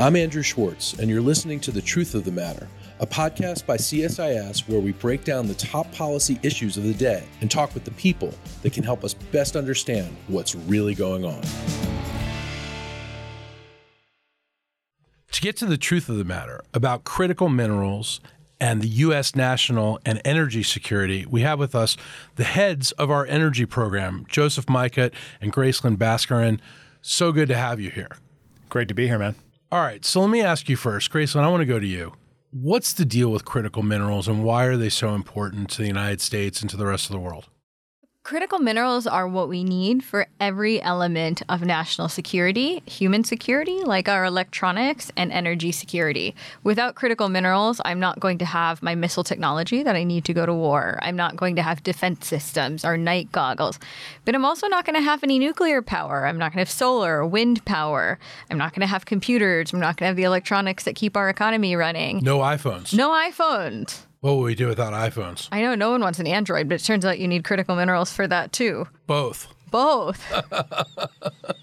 I'm Andrew Schwartz, and you're listening to The Truth of the Matter, a podcast by CSIS where we break down the top policy issues of the day and talk with the people that can help us best understand what's really going on. To get to the truth of the matter about critical minerals and the U.S. national and energy security, we have with us the heads of our energy program, Joseph Majkut and Gracelin Baskaran. So good to have you here. Great to be here, man. All right, so let me ask you first. Gracelin, I want to go to you. What's the deal with critical minerals, and why are they so important to the United States and to the rest of the world? Critical minerals are what we need for every element of national security, human security, like our electronics, and energy security. Without critical minerals, I'm not going to have my missile technology that I need to go to war. I'm not going to have defense systems or night goggles. But I'm also not going to have any nuclear power. I'm not going to have solar or wind power. I'm not going to have computers. I'm not going to have the electronics that keep our economy running. No iPhones. No iPhones. What would we do without iPhones? I know no one wants an Android, but it turns out you need critical minerals for that too. Both.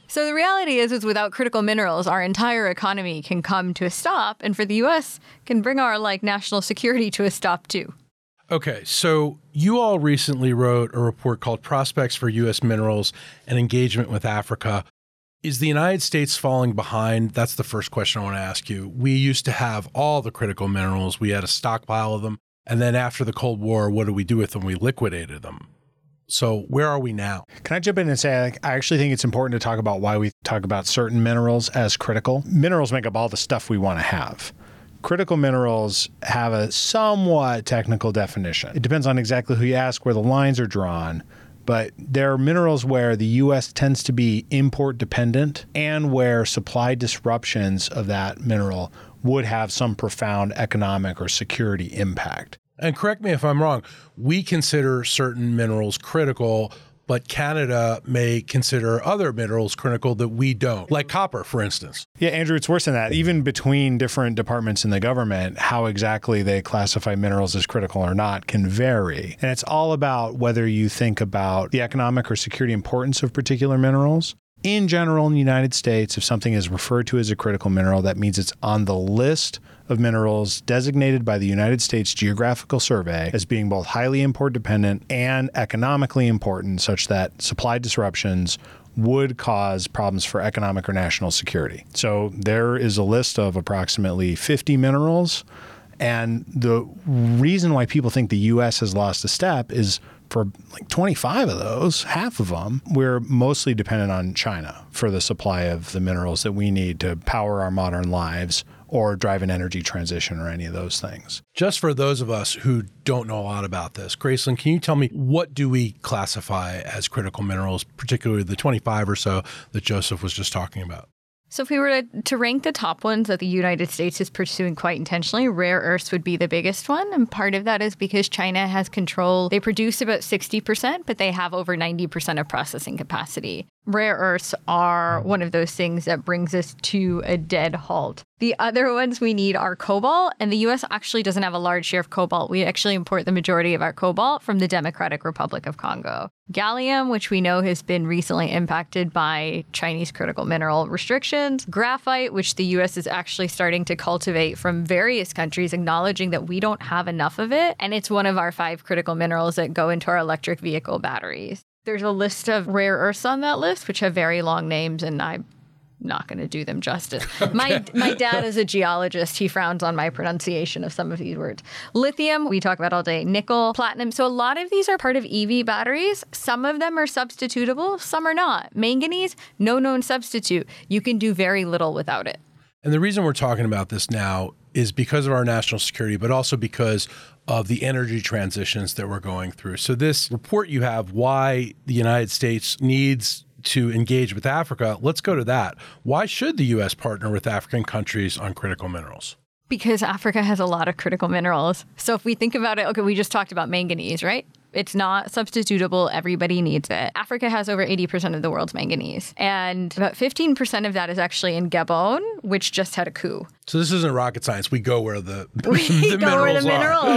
So the reality is without critical minerals, our entire economy can come to a stop, and for the U.S. can bring our national security to a stop too. Okay, so you all recently wrote a report called Prospects for U.S. Minerals and Engagement with Africa. Is the United States falling behind? That's the first question I want to ask you. We used to have all the critical minerals. We had a stockpile of them. And then after the Cold War, what did we do with them? We liquidated them. So where are we now? Can I jump in and say, I actually think it's important to talk about why we talk about certain minerals as critical. Minerals make up all the stuff we want to have. Critical minerals have a somewhat technical definition. It depends on exactly who you ask, where the lines are drawn. But there are minerals where the U.S. tends to be import dependent and where supply disruptions of that mineral would have some profound economic or security impact. And correct me if I'm wrong, we consider certain minerals critical, but Canada may consider other minerals critical that we don't, like copper, for instance. Yeah, Andrew, it's worse than that. Even between different departments in the government, how exactly they classify minerals as critical or not can vary. And it's all about whether you think about the economic or security importance of particular minerals. In general, in the United States, if something is referred to as a critical mineral, that means it's on the list of minerals designated by the United States Geological Survey as being both highly import dependent and economically important, such that supply disruptions would cause problems for economic or national security. So there is a list of approximately 50 minerals. And the reason why people think the U.S. has lost a step is for 25 of those, half of them, we're mostly dependent on China for the supply of the minerals that we need to power our modern lives or drive an energy transition or any of those things. Just for those of us who don't know a lot about this, Gracelin, can you tell me what do we classify as critical minerals, particularly the 25 or so that Joseph was just talking about? So if we were to rank the top ones that the United States is pursuing quite intentionally, rare earths would be the biggest one. And part of that is because China has control. They produce about 60%, but they have over 90% of processing capacity. Rare earths are one of those things that brings us to a dead halt. The other ones we need are cobalt, and the U.S. actually doesn't have a large share of cobalt. We actually import the majority of our cobalt from the Democratic Republic of Congo. Gallium, which we know has been recently impacted by Chinese critical mineral restrictions. Graphite, which the U.S. is actually starting to cultivate from various countries, acknowledging that we don't have enough of it. And it's one of our 5 critical minerals that go into our electric vehicle batteries. There's a list of rare earths on that list, which have very long names, and I'm not going to do them justice. Okay. My dad is a geologist. He frowns on my pronunciation of some of these words. Lithium, we talk about all day. Nickel, platinum. So a lot of these are part of EV batteries. Some of them are substitutable. Some are not. Manganese, no known substitute. You can do very little without it. And the reason we're talking about this now is because of our national security, but also because of the energy transitions that we're going through. So this report you have, why the United States needs to engage with Africa, let's go to that. Why should the U.S. partner with African countries on critical minerals? Because Africa has a lot of critical minerals. So if we think about it, okay, we just talked about manganese, right? It's not substitutable. Everybody needs it. Africa has over 80% of the world's manganese. And about 15% of that is actually in Gabon, which just had a coup. So this isn't rocket science. We go where the minerals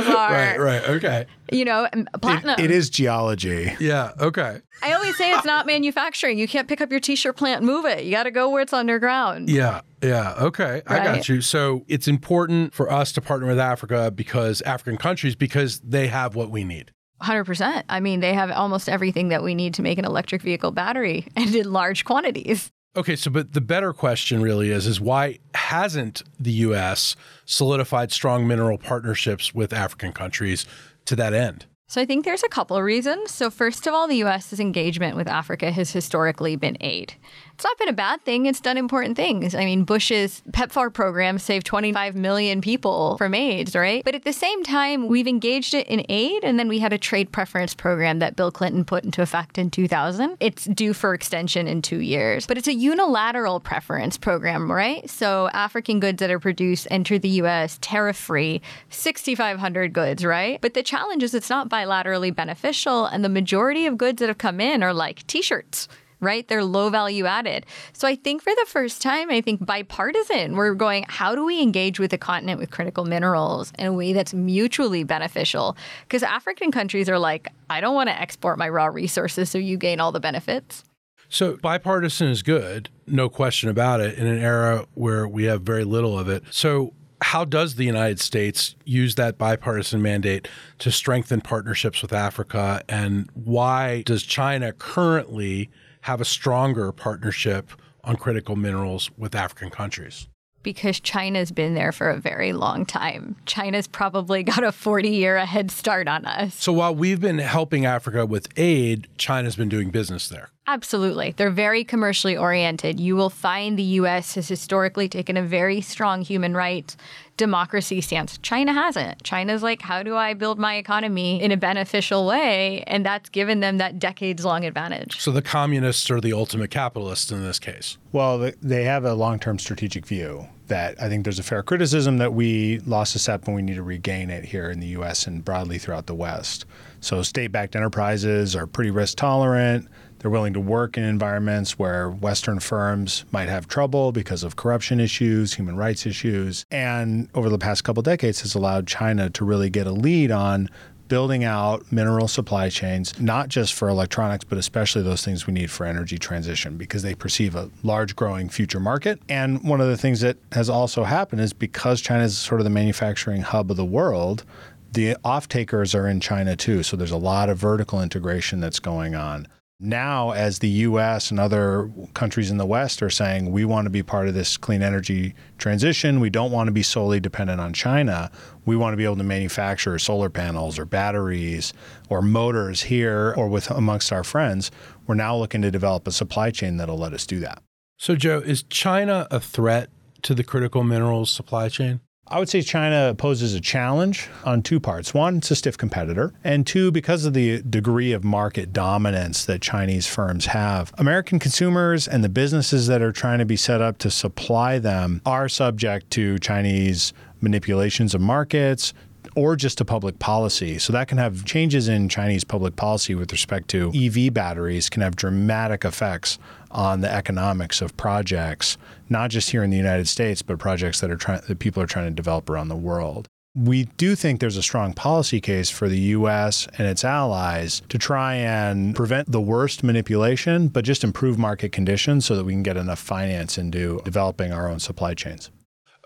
are. Right, okay. You know, platinum. It is geology. Yeah, okay. I always say it's not manufacturing. You can't pick up your t-shirt plant and move it. You got to go where it's underground. Yeah. Okay. Right? I got you. So it's important for us to partner with Africa because African countries, because they have what we need. 100%. I mean, they have almost everything that we need to make an electric vehicle battery and in large quantities. Okay. So, but the better question really is why hasn't the U.S. solidified strong mineral partnerships with African countries to that end? So I think there's a couple of reasons. So first of all, the U.S.'s engagement with Africa has historically been aid. It's not been a bad thing. It's done important things. I mean, Bush's PEPFAR program saved 25 million people from AIDS, right? But at the same time, we've engaged it in aid, and then we had a trade preference program that Bill Clinton put into effect in 2000. It's due for extension in 2 years. But it's a unilateral preference program, right? So African goods that are produced enter the U.S. tariff-free, 6,500 goods, right? But the challenge is it's not bilaterally beneficial, and the majority of goods that have come in are like t-shirts, right? They're low value added. So I think for the first time, I think bipartisan, we're going, how do we engage with the continent with critical minerals in a way that's mutually beneficial? Because African countries are like, I don't want to export my raw resources so you gain all the benefits. So bipartisan is good, no question about it, in an era where we have very little of it. So how does the United States use that bipartisan mandate to strengthen partnerships with Africa? And why does China currently have a stronger partnership on critical minerals with African countries? Because China's been there for a very long time. China's probably got a 40-year head start on us. So while we've been helping Africa with aid, China's been doing business there. Absolutely. They're very commercially oriented. You will find the U.S. has historically taken a very strong human rights, democracy stance. China hasn't. China's like, how do I build my economy in a beneficial way? And that's given them that decades-long advantage. So the communists are the ultimate capitalists in this case. Well, they have a long-term strategic view that I think there's a fair criticism that we lost a step and we need to regain it here in the U.S. and broadly throughout the West. So state-backed enterprises are pretty risk-tolerant. They're willing to work in environments where Western firms might have trouble because of corruption issues, human rights issues. And over the past couple of decades has allowed China to really get a lead on building out mineral supply chains, not just for electronics, but especially those things we need for energy transition, because they perceive a large growing future market. And one of the things that has also happened is because China is sort of the manufacturing hub of the world, the off-takers are in China too. So there's a lot of vertical integration that's going on. Now, as the U.S. and other countries in the West are saying, we want to be part of this clean energy transition. We don't want to be solely dependent on China. We want to be able to manufacture solar panels or batteries or motors here or with amongst our friends. We're now looking to develop a supply chain that'll let us do that. So, Joe, is China a threat to the critical minerals supply chain? I would say China poses a challenge on two parts. One, it's a stiff competitor. And two, because of the degree of market dominance that Chinese firms have, American consumers and the businesses that are trying to be set up to supply them are subject to Chinese manipulations of markets, or just to public policy. So that can have changes in Chinese public policy with respect to EV batteries can have dramatic effects on the economics of projects, not just here in the United States, but projects that people are trying to develop around the world. We do think there's a strong policy case for the U.S. and its allies to try and prevent the worst manipulation, but just improve market conditions so that we can get enough finance into developing our own supply chains.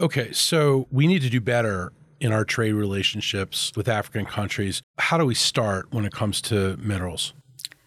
Okay, so we need to do better in our trade relationships with African countries. How do we start when it comes to minerals?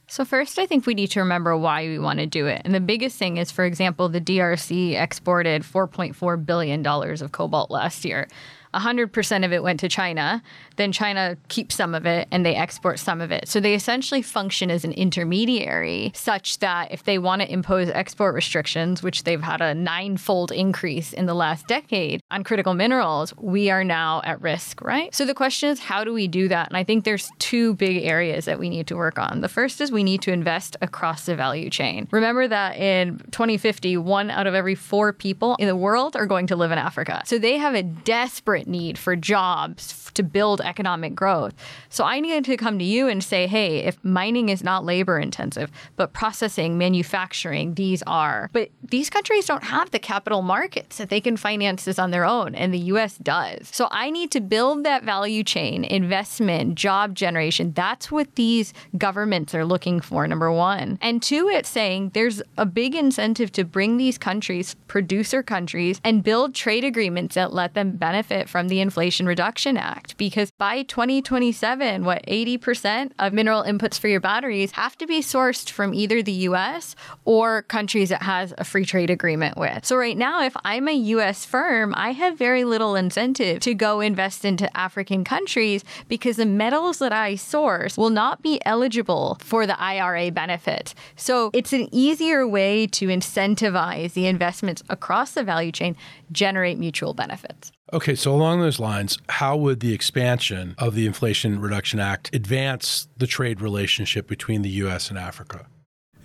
So first, I think we need to remember why we want to do it. And the biggest thing is, for example, the DRC exported $4.4 billion of cobalt last year. 100% of it went to China. Then China keeps some of it and they export some of it. So they essentially function as an intermediary such that if they want to impose export restrictions, which they've had a 9-fold increase in the last decade on critical minerals, we are now at risk, right? So the question is, how do we do that? And I think there's two big areas that we need to work on. The first is we need to invest across the value chain. Remember that in 2050, 1 out of every 4 people in the world are going to live in Africa. So they have a desperate climate need, for jobs, to build economic growth. So I need to come to you and say, hey, if mining is not labor intensive, but processing, manufacturing, these are. But these countries don't have the capital markets that they can finance this on their own, and the U.S. does. So I need to build that value chain, investment, job generation. That's what these governments are looking for, number one. And two, it's saying there's a big incentive to bring these countries, producer countries, and build trade agreements that let them benefit from the Inflation Reduction Act. Because by 2027, 80% of mineral inputs for your batteries have to be sourced from either the U.S. or countries it has a free trade agreement with. So right now, if I'm a U.S. firm, I have very little incentive to go invest into African countries because the metals that I source will not be eligible for the IRA benefit. So it's an easier way to incentivize the investments across the value chain, generate mutual benefits. Okay, so along those lines, how would the expansion of the Inflation Reduction Act advance the trade relationship between the U.S. and Africa?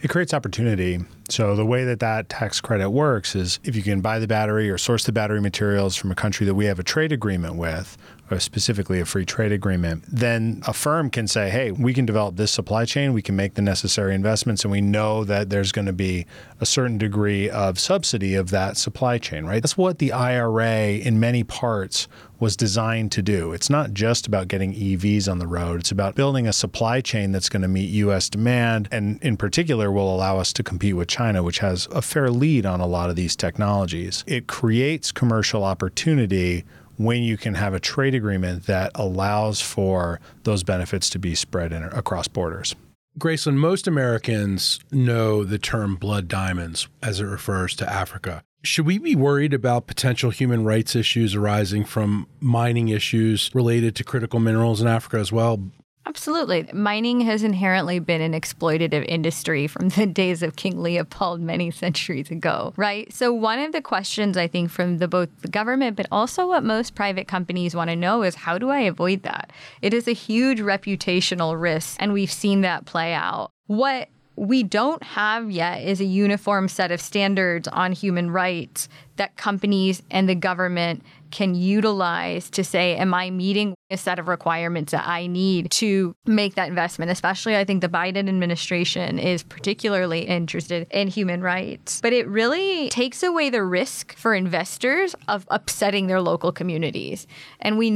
It creates opportunity. So the way that that tax credit works is if you can buy the battery or source the battery materials from a country that we have a trade agreement with, or specifically a free trade agreement, then a firm can say, hey, we can develop this supply chain, we can make the necessary investments, and we know that there's going to be a certain degree of subsidy of that supply chain, right? That's what the IRA in many parts was designed to do. It's not just about getting EVs on the road. It's about building a supply chain that's going to meet U.S. demand, and in particular will allow us to compete with China, which has a fair lead on a lot of these technologies. It creates commercial opportunity when you can have a trade agreement that allows for those benefits to be spread across borders. Gracelin, most Americans know the term blood diamonds as it refers to Africa. Should we be worried about potential human rights issues arising from mining issues related to critical minerals in Africa as well? Absolutely. Mining has inherently been an exploitative industry from the days of King Leopold many centuries ago, right? So one of the questions, I think, from both the government, but also what most private companies want to know is, how do I avoid that? It is a huge reputational risk, and we've seen that play out. What we don't have yet is a uniform set of standards on human rights that companies and the government can utilize to say, am I meeting a set of requirements that I need to make that investment? Especially, I think the Biden administration is particularly interested in human rights. But it really takes away the risk for investors of upsetting their local communities. And we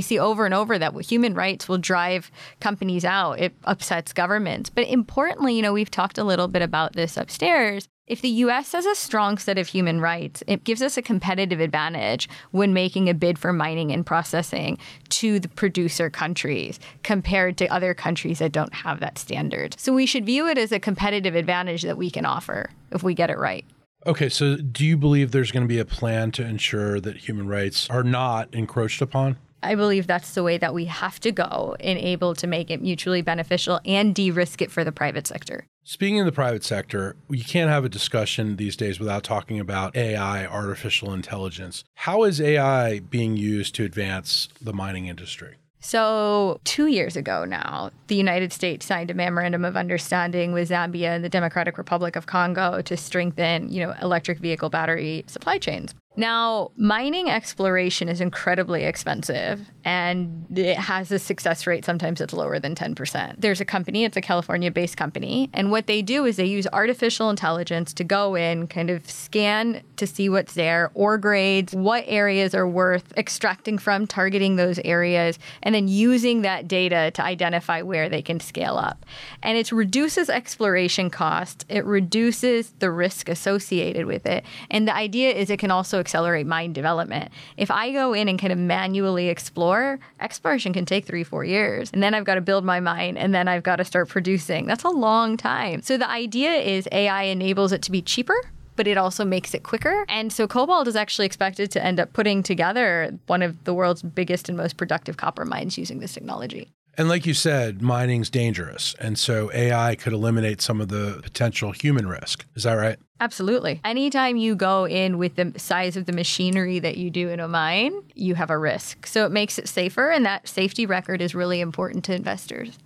see over and over that human rights will drive companies out. It upsets governments. But importantly, we've talked a little bit about this upstairs. If the U.S. has a strong set of human rights, it gives us a competitive advantage when making a bid for mining and processing to the producer countries compared to other countries that don't have that standard. So we should view it as a competitive advantage that we can offer if we get it right. Okay, so do you believe there's going to be a plan to ensure that human rights are not encroached upon? I believe that's the way that we have to go in able to make it mutually beneficial and de-risk it for the private sector. Speaking of the private sector, you can't have a discussion these days without talking about AI, artificial intelligence. How is AI being used to advance the mining industry? So 2 years ago now, the United States signed a memorandum of understanding with Zambia and the Democratic Republic of Congo to strengthen, electric vehicle battery supply chains. Now, mining exploration is incredibly expensive, and it has a success rate. Sometimes it's lower than 10%. There's a company, it's a California-based company, and what they do is they use artificial intelligence to go in, kind of scan to see what's there, ore grades, what areas are worth extracting from, targeting those areas, and then using that data to identify where they can scale up. And it reduces exploration costs. It reduces the risk associated with it. And the idea is it can also accelerate mine development. If I go in and kind of manually explore, exploration can take 3-4 years. And then I've got to build my mine, and then I've got to start producing. That's a long time. So the idea is AI enables it to be cheaper, but it also makes it quicker. And so cobalt is actually expected to end up putting together one of the world's biggest and most productive copper mines using this technology. And like you said, mining's dangerous. And so AI could eliminate some of the potential human risk. Is that right? Absolutely. Anytime you go in with the size of the machinery that you do in a mine, you have a risk. So it makes it safer. And that safety record is really important to investors.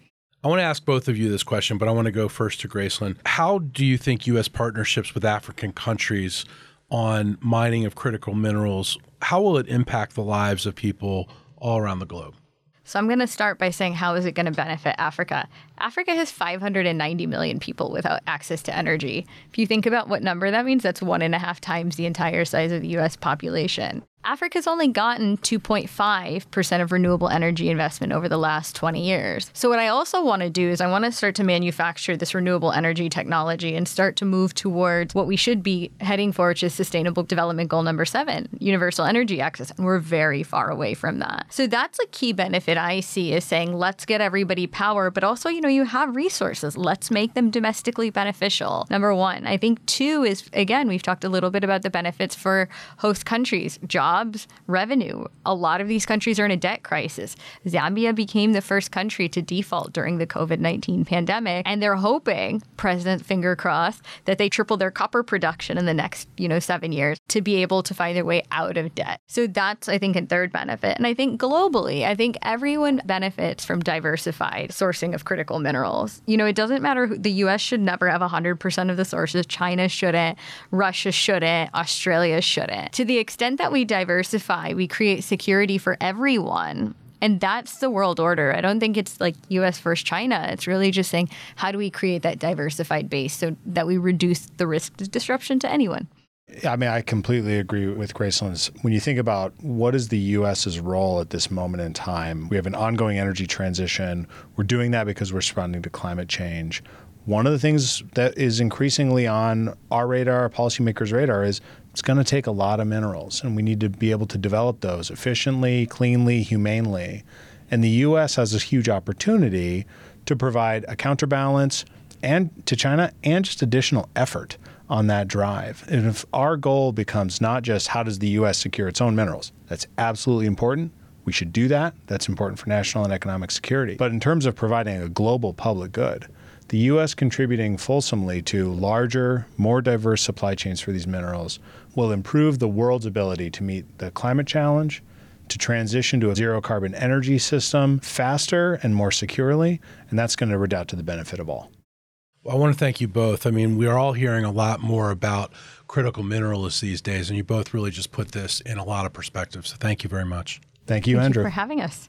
I want to ask both of you this question, but I want to go first to Gracelin. How do you think U.S. partnerships with African countries on mining of critical minerals, how will it impact the lives of people all around the globe? So I'm going to start by saying, how is it going to benefit Africa? Africa has 590 million people without access to energy. If you think about what number that means, that's 1.5 times the entire size of the U.S. population. Africa's only gotten 2.5% of renewable energy investment over the last 20 years. So what I also want to do is I want to start to manufacture this renewable energy technology and start to move towards what we should be heading for, which is Sustainable Development Goal number 7, universal energy access. And we're very far away from that. So that's a key benefit I see, is saying, let's get everybody power, but also, you know, you have resources. Let's make them domestically beneficial. Number one. I think two is, again, we've talked a little bit about the benefits for host countries, jobs, revenue. A lot of these countries are in a debt crisis. Zambia became the first country to default during the COVID-19 pandemic, and they're hoping, President finger crossed, that they triple their copper production in the next, 7 years to be able to find their way out of debt. So that's, I think, a third benefit. And I think globally, I think everyone benefits from diversified sourcing of critical minerals. It doesn't matter who, the U.S. should never have 100% of the sources. China shouldn't, Russia shouldn't, Australia shouldn't. To the extent that we diversify, we create security for everyone. And that's the world order. I don't think it's like U.S. versus China. It's really just saying, how do we create that diversified base so that we reduce the risk of disruption to anyone? I mean, I completely agree with Gracelin. When you think about what is the U.S.'s role at this moment in time, we have an ongoing energy transition. We're doing that because we're responding to climate change. One of the things that is increasingly on our radar, our policymakers' radar, is it's going to take a lot of minerals, and we need to be able to develop those efficiently, cleanly, humanely. And the U.S. has a huge opportunity to provide a counterbalance and to China and just additional effort on that drive. And if our goal becomes not just how does the U.S. secure its own minerals, that's absolutely important. We should do that. That's important for national and economic security. But in terms of providing a global public good, the U.S. contributing fulsomely to larger, more diverse supply chains for these minerals will improve the world's ability to meet the climate challenge, to transition to a zero-carbon energy system faster and more securely, and that's going to redound to the benefit of all. Well, I want to thank you both. I mean, we are all hearing a lot more about critical minerals these days, and you both really just put this in a lot of perspective, so thank you very much. Thank you, Andrew. Thank you for having us.